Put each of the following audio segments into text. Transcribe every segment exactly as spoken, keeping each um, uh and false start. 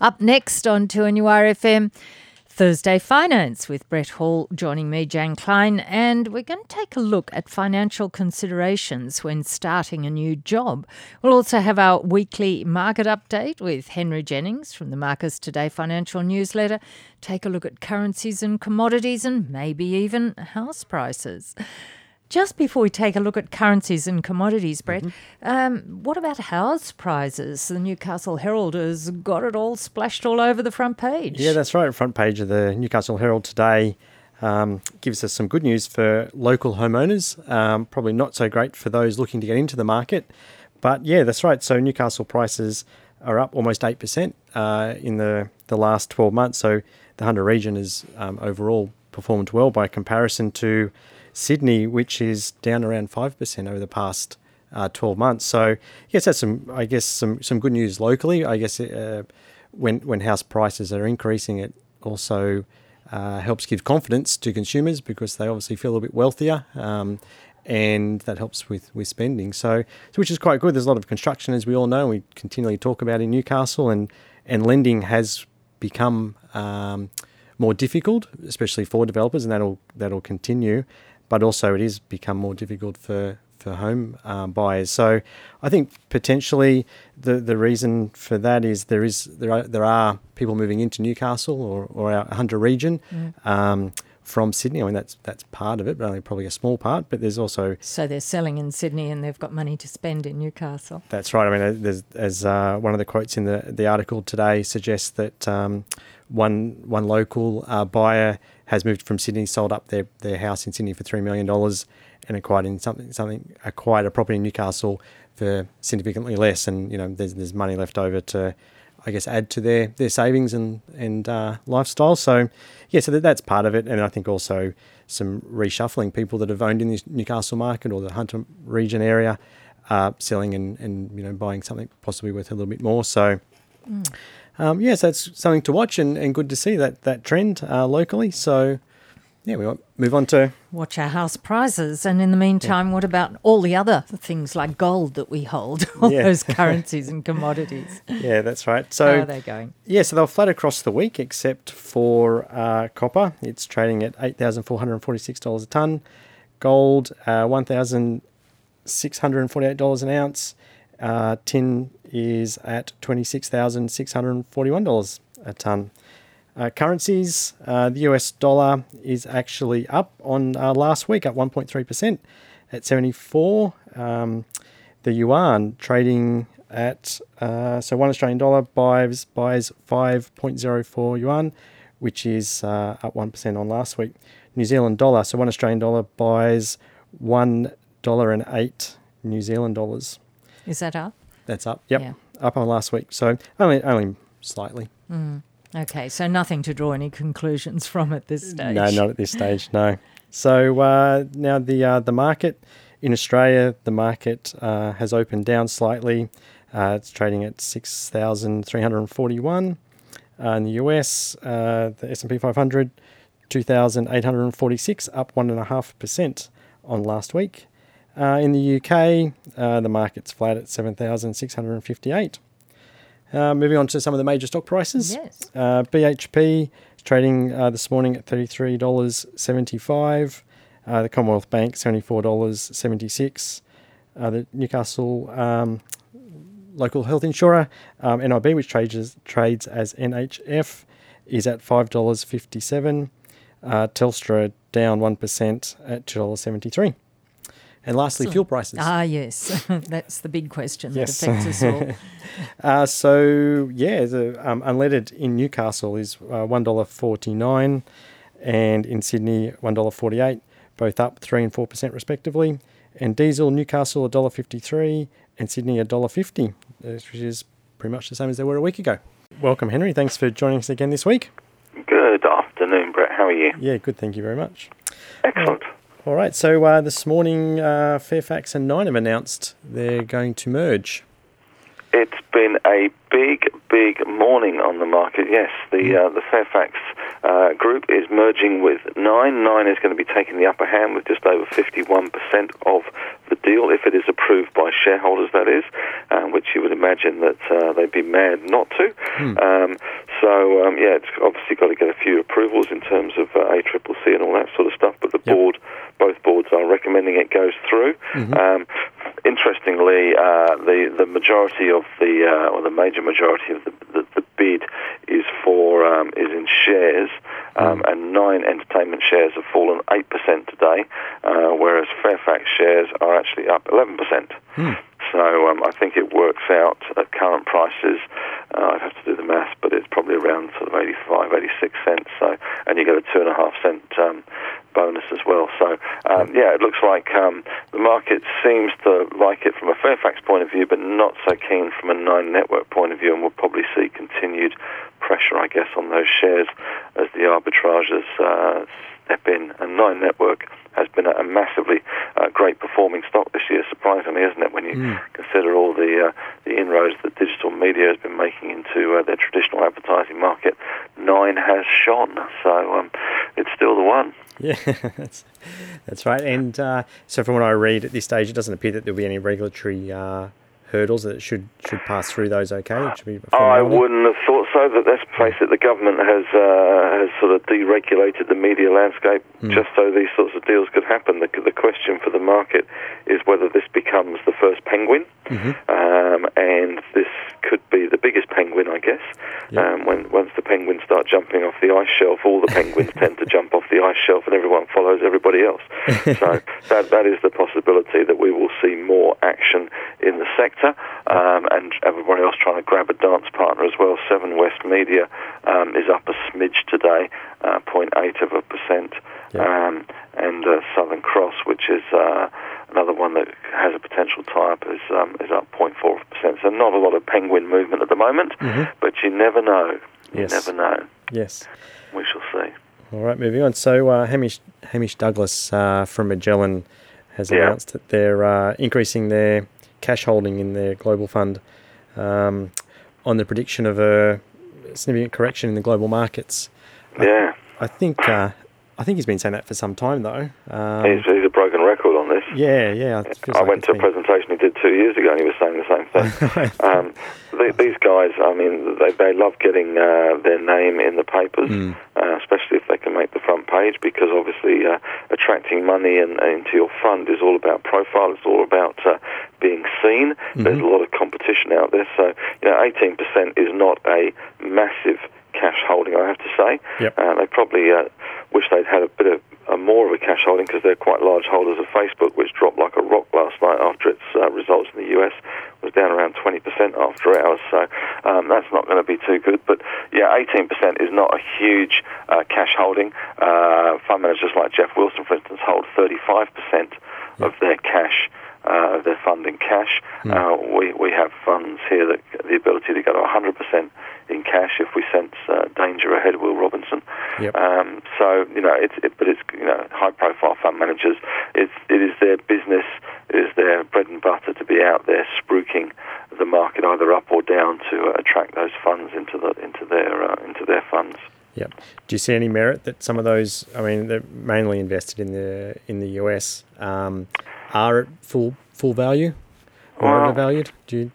Up next on two N U R F M, Thursday Finance with Brett Hall, joining me, Jan Klein, and we're going to take a look at financial considerations when starting a new job. We'll also have our weekly market update with Henry Jennings from the Marcus Today Financial Newsletter, take a look at currencies and commodities and maybe even house prices. Just before we take a look at currencies and commodities, Brett, mm-hmm. um, what about house prices? The Newcastle Herald has got it all splashed all over the front page. Yeah, that's right. Front page of the Newcastle Herald today um, gives us some good news for local homeowners. Um, probably not so great for those looking to get into the market. But yeah, that's right. So Newcastle prices are up almost eight percent uh, in the, the last twelve months. So the Hunter region has um, overall performed well by comparison to Sydney, which is down around five percent over the past uh, twelve months. So yes, that's some, I guess, some, some good news locally. I guess uh, when when house prices are increasing, it also uh, helps give confidence to consumers because they obviously feel a bit wealthier um, and that helps with, with spending. So, which is quite good. There's a lot of construction, as we all know, we continually talk about in Newcastle, and, and lending has become um, more difficult, especially for developers, and that'll that'll continue. But also it is become more difficult for, for home um, buyers. So I think potentially the, the reason for that is there is there are, there are people moving into Newcastle or, or our Hunter region mm. um, from Sydney. I mean, that's that's part of it, but only probably a small part. But there's also... So they're selling in Sydney and they've got money to spend in Newcastle. That's right. I mean, there's, as uh, one of the quotes in the, the article today suggests that um, one, one local uh, buyer has moved from Sydney, sold up their, their house in Sydney for three million dollars and acquired in something something acquired a property in Newcastle for significantly less. And, you know, there's there's money left over to, I guess, add to their, their savings and, and uh, lifestyle. So, yeah, so that, that's part of it. And I think also some reshuffling, people that have owned in the Newcastle market or the Hunter region area uh, selling and, and, you know, buying something possibly worth a little bit more. So... Mm. Um, yes, yeah, so that's something to watch and, and good to see that, that trend uh, locally. So, yeah, we move on to... Watch our house prices. And in the meantime, yeah. What about all the other things like gold that we hold, all yeah. those currencies and commodities? Yeah, that's right. So how are they going? Yeah, so they'll flat across the week except for uh, copper. It's trading at eight thousand four hundred forty-six dollars a tonne. Gold, uh, one thousand six hundred forty-eight dollars an ounce. Uh, tin is at twenty-six thousand six hundred forty-one dollars a tonne. Uh, currencies, uh, the U S dollar is actually up on uh, last week at one point three percent at seventy-four. Um, the yuan trading at, uh, so one Australian dollar buys, buys five point zero four yuan, which is uh, up one percent on last week. New Zealand dollar, so one Australian dollar buys one dollar and eight New Zealand dollars. Is that up? That's up, yep. Yeah. Up on last week. So only only slightly. Mm. Okay, so nothing to draw any conclusions from at this stage. No, not at this stage, no. So uh, now the uh, the market in Australia, the market uh, has opened down slightly. Uh, it's trading at six thousand three hundred forty-one. Uh, in the U S, uh, the S and P five hundred, two thousand eight hundred forty-six, up one point five percent on last week. Uh, in the U K, uh, the market's flat at seven thousand six hundred fifty-eight. Uh, moving on to some of the major stock prices. Yes. Uh, B H P is trading uh, this morning at thirty-three dollars seventy-five. Uh, the Commonwealth Bank, seventy-four dollars seventy-six. Uh, the Newcastle um, local health insurer, um, N I B, which trades as, trades as N H F, is at five dollars fifty-seven. Uh, Telstra down one percent at two dollars seventy-three. And lastly, fuel prices. Ah, yes. That's the big question yes. that affects us all. uh, so, yeah, the um, unleaded in Newcastle is uh, one dollar forty-nine and in Sydney, one dollar forty-eight, both up three and four percent respectively. And diesel, Newcastle, one dollar fifty-three and Sydney, one dollar fifty, which is pretty much the same as they were a week ago. Welcome, Henry. Thanks for joining us again this week. Good afternoon, Brett. How are you? Yeah, good. Thank you very much. Excellent. Uh, All right, so uh, this morning uh, Fairfax and Nine have announced they're going to merge. It's been a big, big morning on the market. Yes, the uh, the Fairfax uh, group is merging with Nine. Nine is going to be taking the upper hand with just over fifty-one percent of the deal, if it is approved by shareholders, that is, um, which you would imagine that uh, they'd be mad not to. Hmm. Um, so, um, yeah, it's obviously got to get a few approvals in terms of uh, A C C C and all that sort of stuff, but the yep. board, both boards are recommending it goes through. Mm-hmm. Um, interestingly, uh, the, the majority of the, uh, or the major majority of the, the, the bid is for um, is in shares, um, mm. and Nine Entertainment shares have fallen eight percent today, uh, whereas Fairfax shares are actually up eleven percent. Mm. So um, I think it works out at current prices. Uh, I'd have to do the math, but it's probably around sort of eighty-five, eighty-six cents. So, and you get a two and a half cent um, bonus as well. So um, yeah, it looks like um, the market seems to like it from a Fairfax point of view, but not so keen from a Nine Network point of view, and we'll probably see continued pressure, I guess, on those shares as the arbitrageurs uh, step in. And Nine Network has been a massively uh, great performing stock this year, surprisingly, isn't it, when you mm. consider all the uh, the inroads that digital media has been making into uh, their traditional advertising market. Nine has shone, so um, it's still the one. Yeah, that's, that's right. And uh, so from what I read at this stage, it doesn't appear that there'll be any regulatory uh, hurdles that should should pass through those okay? It should be oh, I wouldn't have thought so. That that's the place that the government has uh, has sort of deregulated the media landscape mm. just so these sorts of deals could happen. The, the question for the market is whether this becomes the first penguin, mm-hmm. um, and this could be the biggest penguin, I guess. Yep. Um, when Once the penguins start jumping off the ice shelf, all the penguins tend to jump off the ice shelf and everyone follows everybody else. So that that is the possibility that we will see more action in the sector. Um, and everybody else trying to grab a dance partner as well. Seven West Media um, is up a smidge today, uh, zero point eight of a percent. Yeah. Um, and uh, Southern Cross, which is uh, another one that has a potential tie-up, is um, is up zero point four of a percent. So not a lot of penguin movement at the moment, mm-hmm. but you never know. You yes. never know. Yes. We shall see. All right, moving on. So uh, Hamish Hamish Douglass uh, from Magellan has yeah. announced that they're uh, increasing their cash holding in their global fund um, on the prediction of a significant correction in the global markets. Yeah. I, I think uh, I think he's been saying that for some time, though. Um, he's, he's a broken record on this. Yeah, yeah. I like went to a been... presentation he did two years ago and he was saying the same thing. um, they, these guys, I mean, they, they love getting uh, their name in the papers, mm. uh, especially if they can make the front page, because obviously uh, attracting money in, into your fund is all about profile. It's all about... Uh, being seen. There's mm-hmm. a lot of competition out there, so you know, eighteen percent is not a massive cash holding, I have to say. Yep. Uh, they probably uh, wish they'd had a bit of a more of a cash holding, because they're quite large holders of Facebook, which dropped like a rock last night after its uh, results in the U S was down around twenty percent after hours, so um, that's not going to be too good. But yeah, eighteen percent is not a huge uh, cash holding. Uh, fund managers like Jeff Wilson, for instance, hold thirty-five percent yep. of their cash. Uh, their fund in cash. Mm. Uh, we we have funds here that the ability to go to one hundred percent in cash if we sense uh, danger ahead. Will Robinson. Yep. Um, so you know, it's it, but it's you know, high-profile fund managers. It's it is their business, it is their bread and butter to be out there spruiking the market either up or down to uh, attract those funds into the into their uh, into their funds. Yeah. Do you see any merit that some of those? I mean, they're mainly invested in the in the U S. Um, Are at full full value or well, undervalued? Do you?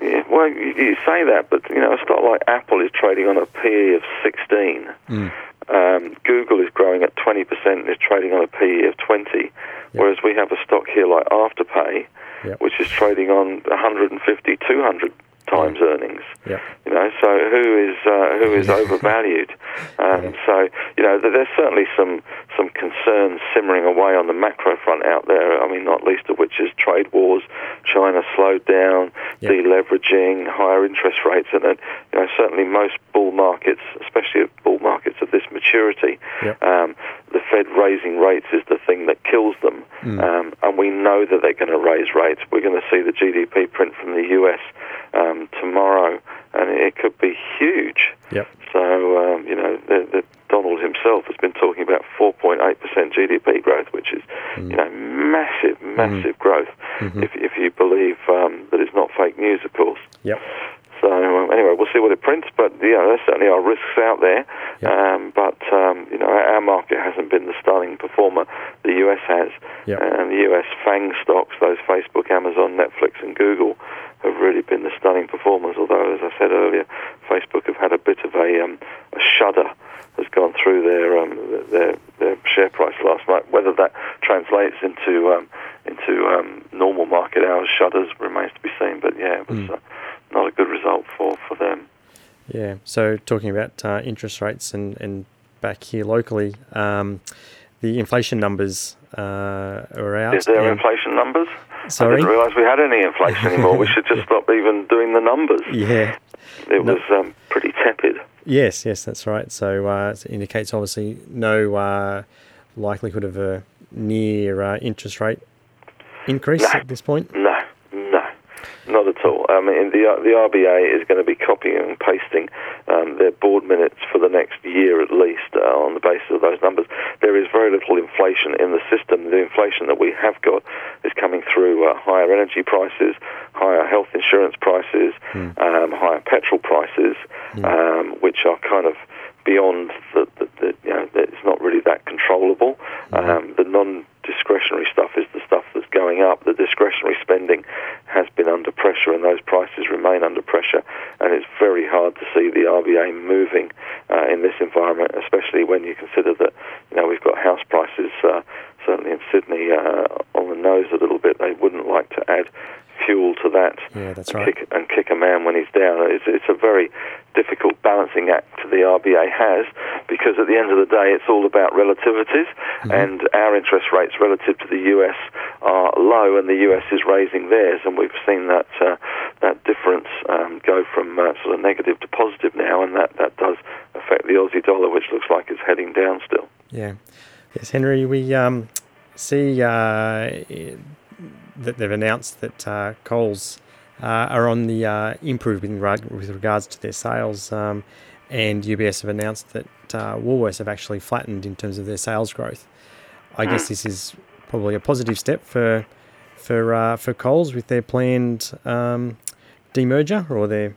Yeah, well, you, you say that, but you know, a stock like Apple is trading on a P E of sixteen. Mm. Um, Google is growing at twenty percent and is trading on a P E of twenty. Yep. Whereas we have a stock here like Afterpay, yep. which is trading on one hundred fifty, two hundred times earnings, yeah. you know. So who is uh, who is overvalued? Um, yeah. So you know, there's certainly some some concerns simmering away on the macro front out there. I mean, not least of which is trade wars, China slowed down, yeah. deleveraging, higher interest rates, and then, you know, certainly most bull markets, especially bull markets of this maturity, yeah. um, the Fed raising rates is the thing that kills them. Mm. Um, and we know that they're going to raise rates. We're going to see the G D P print from the U S. Um, tomorrow, and it could be huge. Yep. So, um, you know, the, the Donald himself has been talking about four point eight percent G D P growth, which is, mm. you know, massive, massive mm. growth, mm-hmm. if, if you believe um, that it's not fake news, of course. Yep. certainly are risks out there, yep. um, but um, you know, our market hasn't been the stunning performer the U S has, yep. and the U S FANG stocks, those Facebook, Amazon, Netflix, and Google, have really been the stunning performers. Although, as I said earlier, Facebook have had a bit of a, um, a shudder has gone through their, um, their their share price last night. Whether that translates into um, into um, normal market hours shudders remains to be seen. But yeah, it was mm. uh, not a good result for, for them. Yeah. So talking about uh, interest rates and, and back here locally, um, the inflation numbers uh, are out. Is there inflation numbers? Sorry? I didn't realise we had any inflation anymore. We should just stop even doing the numbers. Yeah. It no. was um, pretty tepid. Yes, yes, that's right. So uh, it indicates obviously no uh, likelihood of a near uh, interest rate increase no. at this point. No, no, not at all. I mean, the the R B A is going to be copying and pasting um, their board minutes for the next year at least uh, on the basis of those numbers. There is very little inflation in the system. The inflation that we have got is coming through uh, higher energy prices, higher health insurance prices, mm. um, higher petrol prices, mm. um, which are kind of beyond the, the, the you know, the, it's not really that controllable. Mm-hmm. Um, the non-discretionary stuff is the stuff that's going up. The discretionary spending has been under pressure, and those prices remain under pressure. And it's very hard to see the R B A moving uh, in this environment, especially when you consider that you know we've got house prices uh, certainly in Sydney uh, on the nose a little bit. They wouldn't like to add fuel to that yeah, that's right. and, kick, and kick a man when he's down. It's, it's a very difficult balancing act the R B A has, because at the end of the day it's all about relativities, mm-hmm. and our interest rates relative to the U S are low and the U S is raising theirs, and we've seen that uh, that difference um, go from uh, sort of negative to positive now, and that, that does affect the Aussie dollar, which looks like it's heading down still. Yeah. Yes, Henry, we um, see uh, that they've announced that uh, Coles uh, are on the uh, improve with regards to their sales, um, and U B S have announced that uh, Woolworths have actually flattened in terms of their sales growth. I mm. guess this is probably a positive step for for uh, for Coles with their planned um, demerger or their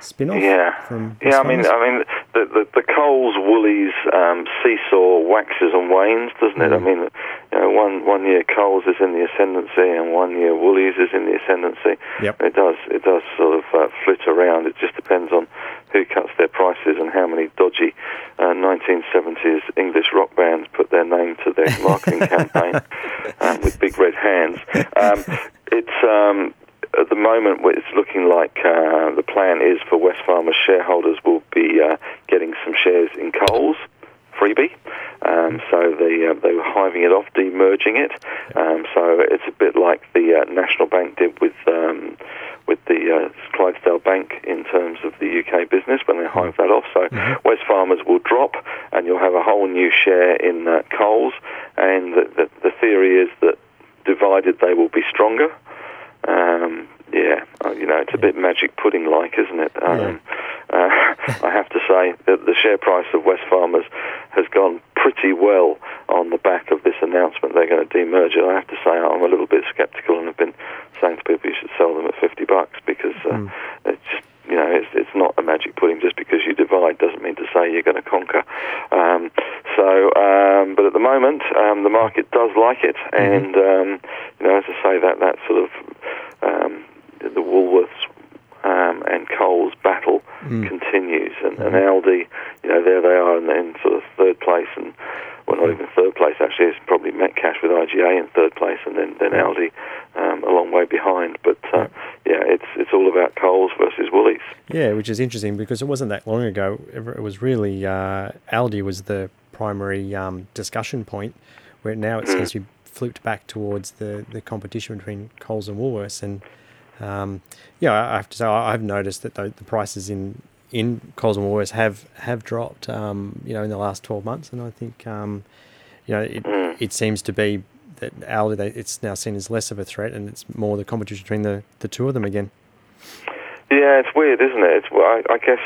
spin-off. Yeah, from yeah. I mean, I mean, the the, the Coles Woolies um, seesaw waxes and wanes, doesn't it? Mm. I mean, you know, one one year Coles is in the ascendancy, and one year Woolies is in the ascendancy. Yep. It does it does sort of uh, flit around. It just depends on who cuts their prices and how many dodgy uh, nineteen seventies English rock bands put their name to their marketing campaign um, with big red hands. Um, it's um, at the moment it's looking like uh, the plan is for Wesfarmers shareholders will be uh, getting some shares in Coles, freebie. Um, so they, uh, they were hiving it off, demerging it. Um, so it's a bit like the uh, National Bank did with um, with the uh, Clydesdale Bank in terms of the U K business when they hived that off. So mm-hmm. Wesfarmers will drop and you'll have a whole new share in uh, Coles. And the, the, the theory is that divided they will be stronger. Um, yeah, you know, it's a bit magic pudding-like, isn't it? Um, yeah. uh, I have to say that the share price of Wesfarmers has gone pretty well on the back of this announcement they're going to demerge it. I have to say I'm a little bit sceptical and have been saying to people you should sell them at fifty bucks because uh, mm. it's just, you know, it's, it's not a magic pudding. Just because you divide doesn't mean to say you're going to conquer. Um, so, um, but at the moment, um, the market does like it, mm-hmm. and um, you know, as I say, that that sort of um, the Woolworths um, and Coles battle mm. continues, and, mm-hmm. and Aldi, you know, there they are, and then sort of third place, and well, not even third place actually. It's probably Metcash with I G A in third place, and then then Aldi um, a long way behind. But uh, yeah, it's it's all about Coles versus Woolies. Yeah, which is interesting because it wasn't that long ago. It was really uh, Aldi was the primary um, discussion point. Where now it seems to be flipped back towards the the competition between Coles and Woolworths. And um, yeah, I have to say I've noticed that the, the prices in in Coles and Woolworths have have dropped, um, you know, in the last twelve months, and I think, um, you know, it mm. it seems to be that Aldi they, it's now seen as less of a threat, and it's more the competition between the, the two of them again. Yeah, it's weird, isn't it? It's, I, I guess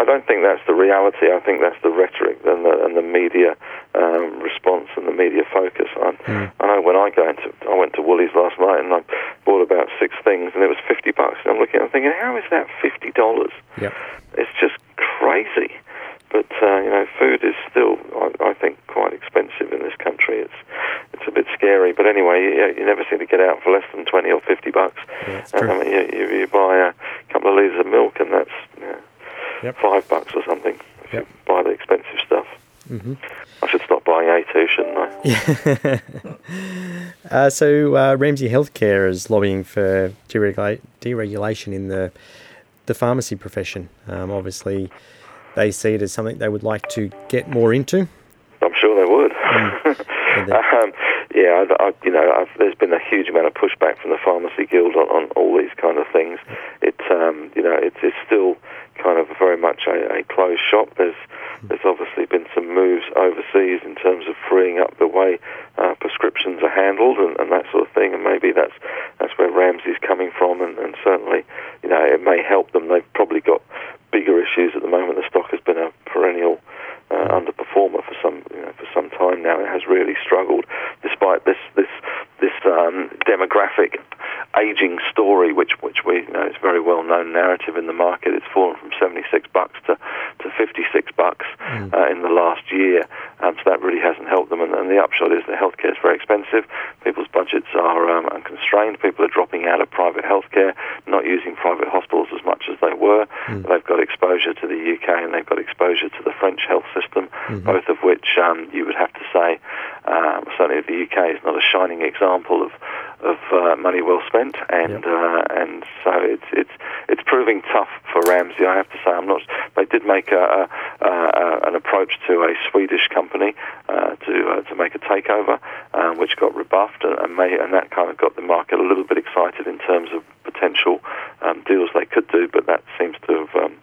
I don't think that's the reality. I think that's the rhetoric and the, and the media um, response and the media focus. I, mm. I know when I go into I went to Woolies last night and I bought about six things, and it was fifty bucks. And I'm looking, I'm thinking, how is that fifty dollars? Yep. It's just crazy. But uh, you know, food is still, I, I think, quite expensive in this country. It's it's a bit scary. But anyway, you, you never seem to get out for less than twenty or fifty bucks. Yeah, and, I mean, you, you buy a couple of litres of milk, and that's you know, yep. five bucks or something. If yep. you buy the expensive stuff. Mm-hmm. I should stop buying A two, shouldn't I? uh, so uh, Ramsay Health Care is lobbying for deregula- deregulation in the the pharmacy profession. Um, obviously. They see it as something they would like to get more into. I'm sure they would. Mm. um, yeah, I, I, you know, I've, there's been a huge amount of pushback from the pharmacy guild on, on all these kind of things. It, um, you know, it, it's still kind of very much a, a closed shop. There's, mm. there's obviously been some moves overseas in terms of freeing up the way uh, prescriptions are handled and, and that sort of thing. And maybe that's that's where Ramsay's coming from. And, and certainly, you know, it may help them. They've probably got bigger issues at the moment. The stock has been a perennial uh, underperformer for some you know, for some time now. It has really struggled, despite this this this um, demographic ageing story, which which we you know is very well known narrative in the market. It's fallen from seventy-six bucks to to fifty-six bucks mm. uh, in the last year, and so that really hasn't helped them. And, and the upshot is that healthcare is very expensive. People's budgets are um, unconstrained. People are dropping out of private healthcare, not using private hospitals as much as they were. Mm. They've got exposure to the U K and they've got exposure to the French health system, mm-hmm. both of which um, you would have to say, um, certainly the U K is not a shining example of of uh, money well spent, and yep. uh, and so it's it's it's proving tough for Ramsay. I have to say, I'm not. They did make a, a, a an approach to a Swedish company uh, to uh, to make a takeover, um, which got rebuffed, and and, may, and that kind of got the market a little bit excited in terms of potential um, deals they could do. But that seems to have um,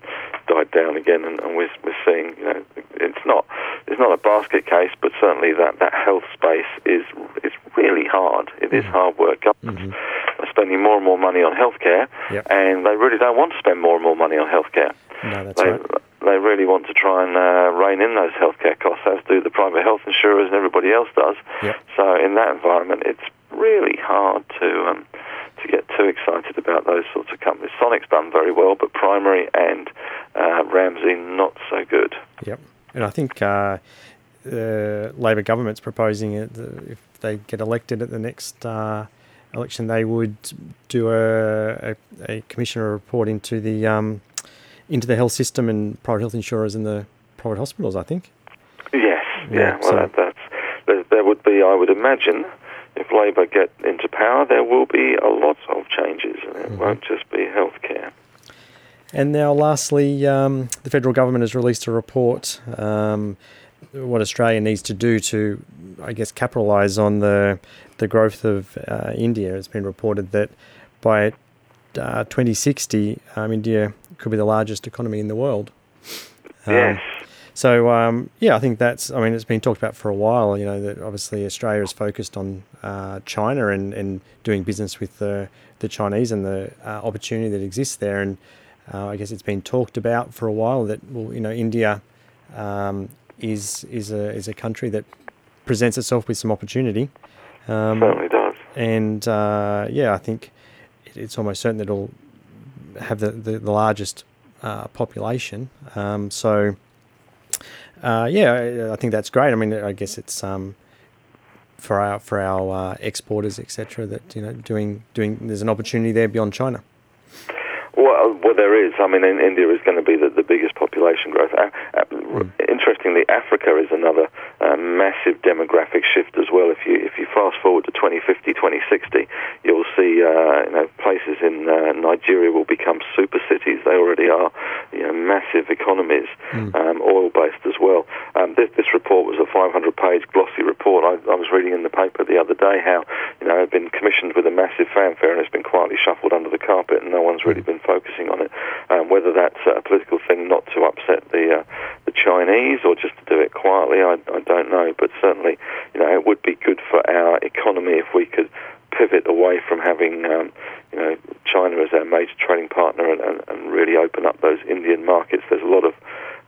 died down again, and, and we're we're seeing you know it's not it's not a basket case, but certainly that, that health space is is really hard. It is hard work. Governments mm-hmm. are spending more and more money on healthcare, yep. and they really don't want to spend more and more money on healthcare. No, that's they, right. They really want to try and uh, rein in those healthcare costs, as do the private health insurers and everybody else does. Yep. So in that environment, it's really hard to um, to get too excited about those sorts of companies. Sonic's done very well, but Primary and uh, Ramsay not so good. Yep, and I think uh, the Labor government's proposing it, if they get elected at the next Uh, election, they would do a, a, a commissioner report into the um, into the health system and private health insurers and the private hospitals, I think. Yes, yeah. yeah well, so. that, that's there, there would be, I would imagine, if Labor get into power, there will be a lot of changes, and it mm-hmm. won't just be healthcare. And now, lastly, um, the federal government has released a report um, what Australia needs to do to, I guess, capitalise on the the growth of uh, India. It's been reported that by uh, twenty sixty, um, India could be the largest economy in the world. Um, yes. So, um, yeah, I think that's, I mean, it's been talked about for a while, you know, that obviously Australia is focused on uh, China and, and doing business with the, the Chinese and the uh, opportunity that exists there. And uh, I guess it's been talked about for a while that, well, you know, India um, is is a is a country that presents itself with some opportunity. Um, certainly does. And, uh, yeah, I think it's almost certain that it'll have the, the, the largest uh, population. Um, so, uh, yeah, I think that's great. I mean, I guess it's um, for our for our uh, exporters, et cetera, that, you know, doing doing there's an opportunity there beyond China. Well, well, there is. I mean, in, India is going to be the, the biggest population growth. Uh, uh, mm. Interestingly, Africa is another uh, massive demographic shift as well. If you if you fast forward to twenty fifty, twenty sixty, you'll see uh, you know places in uh, Nigeria will become super cities. They already are, you know, massive economies, mm. um, oil-based as well. Um, this, this report was a five hundred page glossy report. I, I was reading in the paper the other day how you know it had been commissioned with a massive fanfare and it's been quietly shuffled under the carpet and no one's really mm. been focusing on it, um, whether that's a political thing not to upset the uh, the Chinese or just to do it quietly, I, I don't know. But certainly, you know, it would be good for our economy if we could pivot away from having, um, you know, China as our major trading partner and, and, and really open up those Indian markets. There's a lot of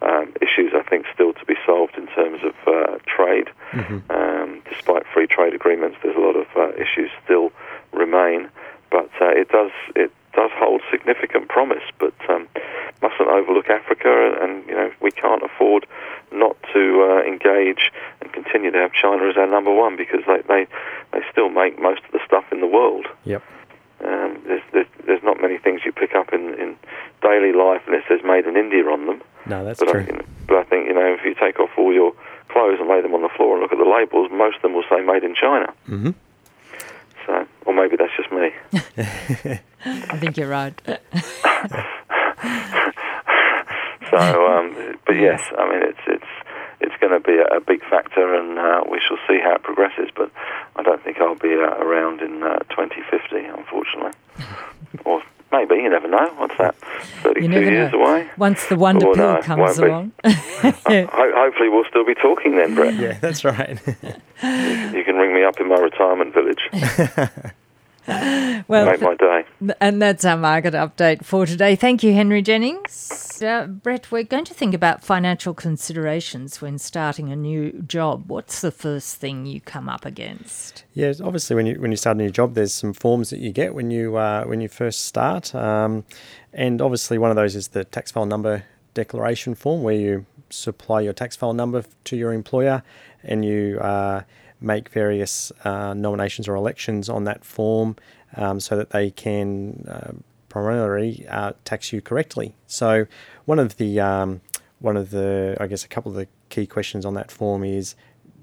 um, issues, I think, still to be solved in terms of uh, trade. Mm-hmm. Um, despite free trade agreements, there's a lot of uh, issues still remain. But uh, it does it. does hold significant promise, but um, mustn't overlook Africa and, and you know afford not to uh, engage and continue to have China as our number one, because they, they, they still make most of the stuff in the world. Yep. Um, there's, there's there's not many things you pick up in, in daily life unless there's made in India on them. No, that's but true. I think, but I think, you know, if you take off all your clothes and lay them on the floor and look at the labels, most of them will say made in China. Mm-hmm. So, or maybe that's just me. I think you're right. So, um, but yes, I mean, it's it's it's going to be a, a big factor, and uh, we shall see how it progresses. But I don't think I'll be uh, around in uh, twenty fifty, unfortunately. Or maybe, you never know. What's that? thirty-two years know. away. Once the wonder oh, pill no, comes along. uh, ho- hopefully, we'll still be talking then, Brett. Yeah, that's right. you, you can ring me up in my retirement village. Well, make my day. And that's our market update for today. Thank you, Henry Jennings. Uh, Brett, we're going to think about financial considerations when starting a new job. What's the first thing you come up against? Yeah, obviously when you when you start a new job, there's some forms that you get when you uh, when you first start, um, and obviously one of those is the tax file number declaration form, where you supply your tax file number to your employer, and you. Uh, make various uh, nominations or elections on that form um, so that they can uh, primarily uh, tax you correctly. So one of the, um, one of the, I guess a couple of the key questions on that form is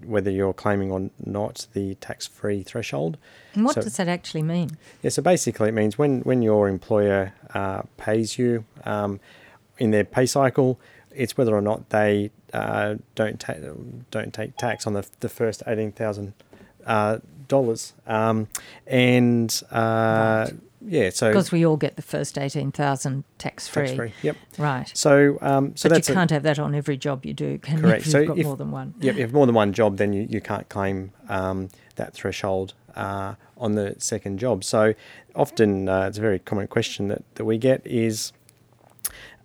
whether you're claiming or not the tax-free threshold. And what so, does that actually mean? Yeah, so basically it means when, when your employer uh, pays you um, in their pay cycle, it's whether or not they uh, don't ta- don't take tax on the the first eighteen thousand uh, dollars, um, and uh, right. yeah, so because we all get the first eighteen thousand tax free. Tax free, yep. Right. So, um, so but that's you can't a, have that on every job you do. Can correct. You? If you've so got if, more than one. Yeah, if you have more than one job, then you, you can't claim um, that threshold uh, on the second job. So, often uh, it's a very common question that, that we get is.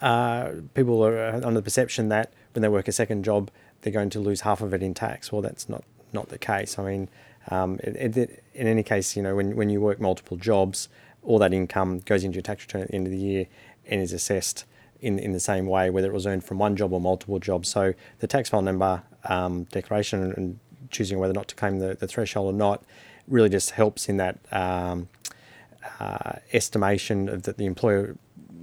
Uh, people are under the perception that when they work a second job, they're going to lose half of it in tax. Well, that's not, not the case. I mean, um, it, it, in any case, you know, when, when you work multiple jobs, all that income goes into your tax return at the end of the year and is assessed in, in the same way, whether it was earned from one job or multiple jobs. So the tax file number um, declaration and choosing whether or not to claim the, the threshold or not really just helps in that um, uh, estimation of that the employer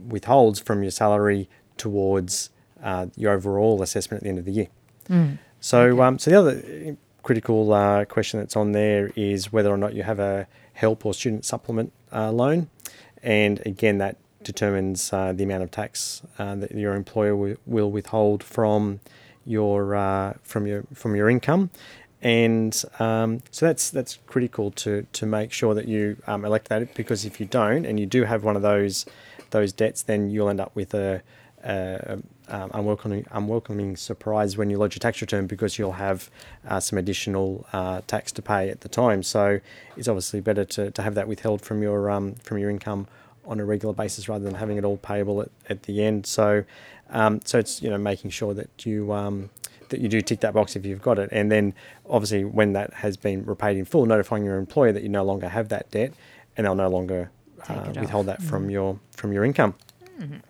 withholds from your salary towards uh, your overall assessment at the end of the year. Mm. So, okay. um, so the other critical uh, question that's on there is whether or not you have a help or student supplement uh, loan, and again that determines uh, the amount of tax uh, that your employer w- will withhold from your uh, from your from your income, and um, so that's that's critical to to make sure that you um, elect that, because if you don't and you do have one of those. those debts, then you'll end up with a, a, a unwelcoming, unwelcoming surprise when you lodge your tax return, because you'll have uh, some additional uh, tax to pay at the time. So it's obviously better to, to have that withheld from your um, from your income on a regular basis rather than having it all payable at, at the end. So um, so it's you know making sure that you um, that you do tick that box if you've got it, and then obviously when that has been repaid in full, notifying your employer that you no longer have that debt, and they'll no longer. Uh, withhold off. that from mm. your from your income. Mm.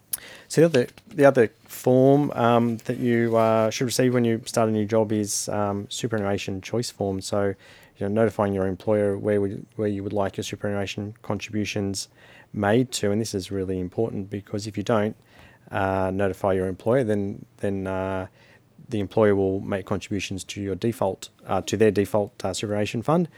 So the other the other form um, that you uh, should receive when you start a new job is um, superannuation choice form. So you know, notifying your employer where would, where you would like your superannuation contributions made to, and this is really important, because if you don't uh, notify your employer, then then uh, the employer will make contributions to your default uh, to their default uh, superannuation fund,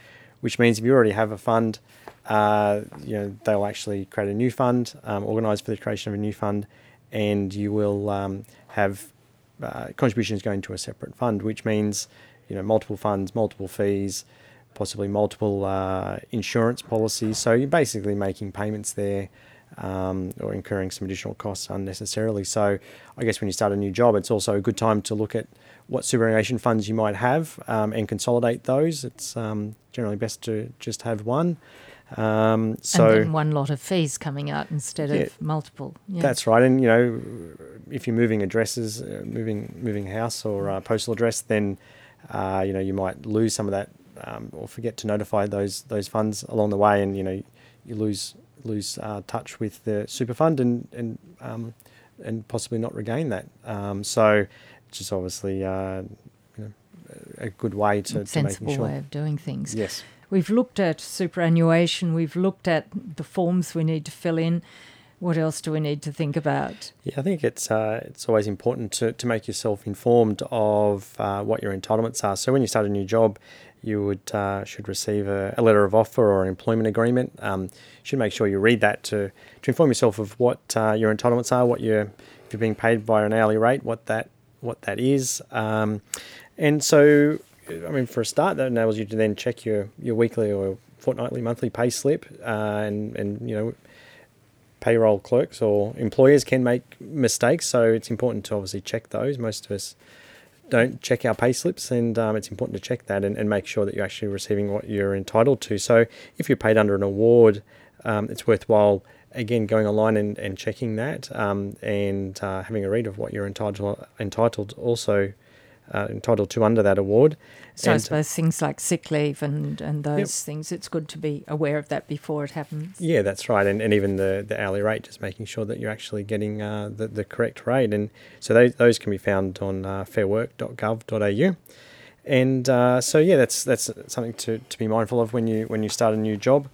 which means if you already have a fund. Uh, you know, they'll actually create a new fund, um, organise for the creation of a new fund, and you will um, have uh, contributions going to a separate fund, which means, you know, multiple funds, multiple fees, possibly multiple uh, insurance policies. So you're basically making payments there um, or incurring some additional costs unnecessarily. So I guess when you start a new job, it's also a good time to look at what superannuation funds you might have um, and consolidate those. It's um, generally best to just have one. Um, so and then one lot of fees coming out instead yeah, of multiple. Yeah. That's right. And, you know, if you're moving addresses, uh, moving moving house or uh, postal address, then, uh, you know, you might lose some of that um, or forget to notify those those funds along the way. And, you know, you lose lose uh, touch with the super fund and, and, um, and possibly not regain that. Um, so which is obviously uh, you know, a good way to, to making sure. Sensible way of doing things. Yes. We've looked at superannuation. We've looked at the forms we need to fill in. What else do we need to think about? Yeah, I think it's uh, it's always important to, to make yourself informed of uh, what your entitlements are. So when you start a new job, you would uh, should receive a, a letter of offer or an employment agreement. Um, you should make sure you read that to, to inform yourself of what uh, your entitlements are, what you're, if you're being paid by an hourly rate, what that what that is. Um, and so, I mean, for a start, that enables you to then check your, your weekly or fortnightly, monthly pay slip uh, and, and, you know, payroll clerks or employers can make mistakes, so it's important to obviously check those. Most of us don't check our pay slips, and um, it's important to check that and, and make sure that you're actually receiving what you're entitled to. So if you're paid under an award, um, it's worthwhile, again, going online and, and checking that um, and uh, having a read of what you're entitled entitled also uh, entitled to under that award. So and I suppose things like sick leave and, and those yep. things, it's good to be aware of that before it happens. Yeah, that's right. And and even the, the hourly rate, just making sure that you're actually getting uh, the, the correct rate. And so those, those can be found on uh, fair work dot gov dot a u. And uh, so, yeah, that's that's something to, to be mindful of when you when you start a new job.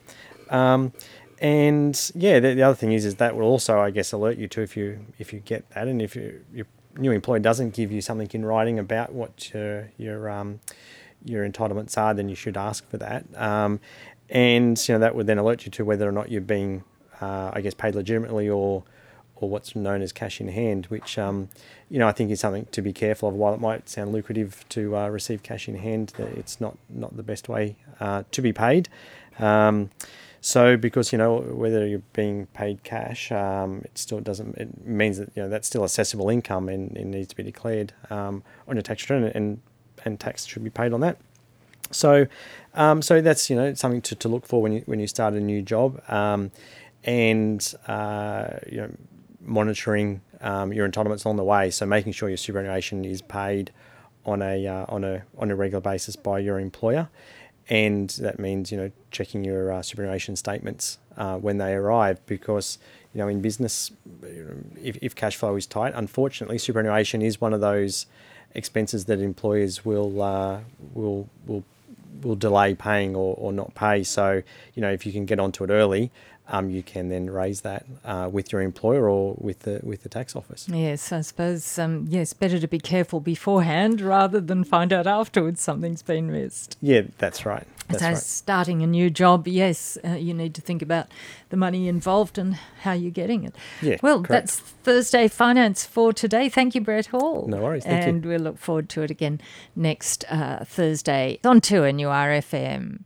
Um, and, yeah, the, the other thing is is that will also, I guess, alert you to if you if you get that and if you, you're new employer doesn't give you something in writing about what your your um your entitlements are, then you should ask for that. Um, and you know that would then alert you to whether or not you're being, uh, I guess, paid legitimately or or what's known as cash in hand, which um you know I think is something to be careful of. While it might sound lucrative to uh, receive cash in hand, it's not not the best way uh, to be paid. Um, So, because, you know, whether you're being paid cash, um, it still doesn't, it means that, you know, that's still assessable income and it needs to be declared um, on your tax return and, and tax should be paid on that. So, um, so that's, you know, something to, to look for when you, when you start a new job um, and, uh, you know, monitoring um, your entitlements along the way. So, making sure your superannuation is paid on a, uh, on a, on a regular basis by your employer. And that means, you know, checking your uh, superannuation statements uh, when they arrive because, you know, in business, if, if cash flow is tight, unfortunately, superannuation is one of those expenses that employers will uh, will will will delay paying or, or not pay. So, you know, if you can get onto it early, um, you can then raise that uh, with your employer or with the with the tax office. Yes, I suppose, um, yes, better to be careful beforehand rather than find out afterwards something's been missed. Yeah, that's right. That's so right. Starting a new job, yes, uh, you need to think about the money involved and how you're getting it. Yeah, well, correct. That's Thursday Finance for today. Thank you, Brett Hall. No worries, thank and you. And we'll look forward to it again next uh, Thursday on two N U R F M.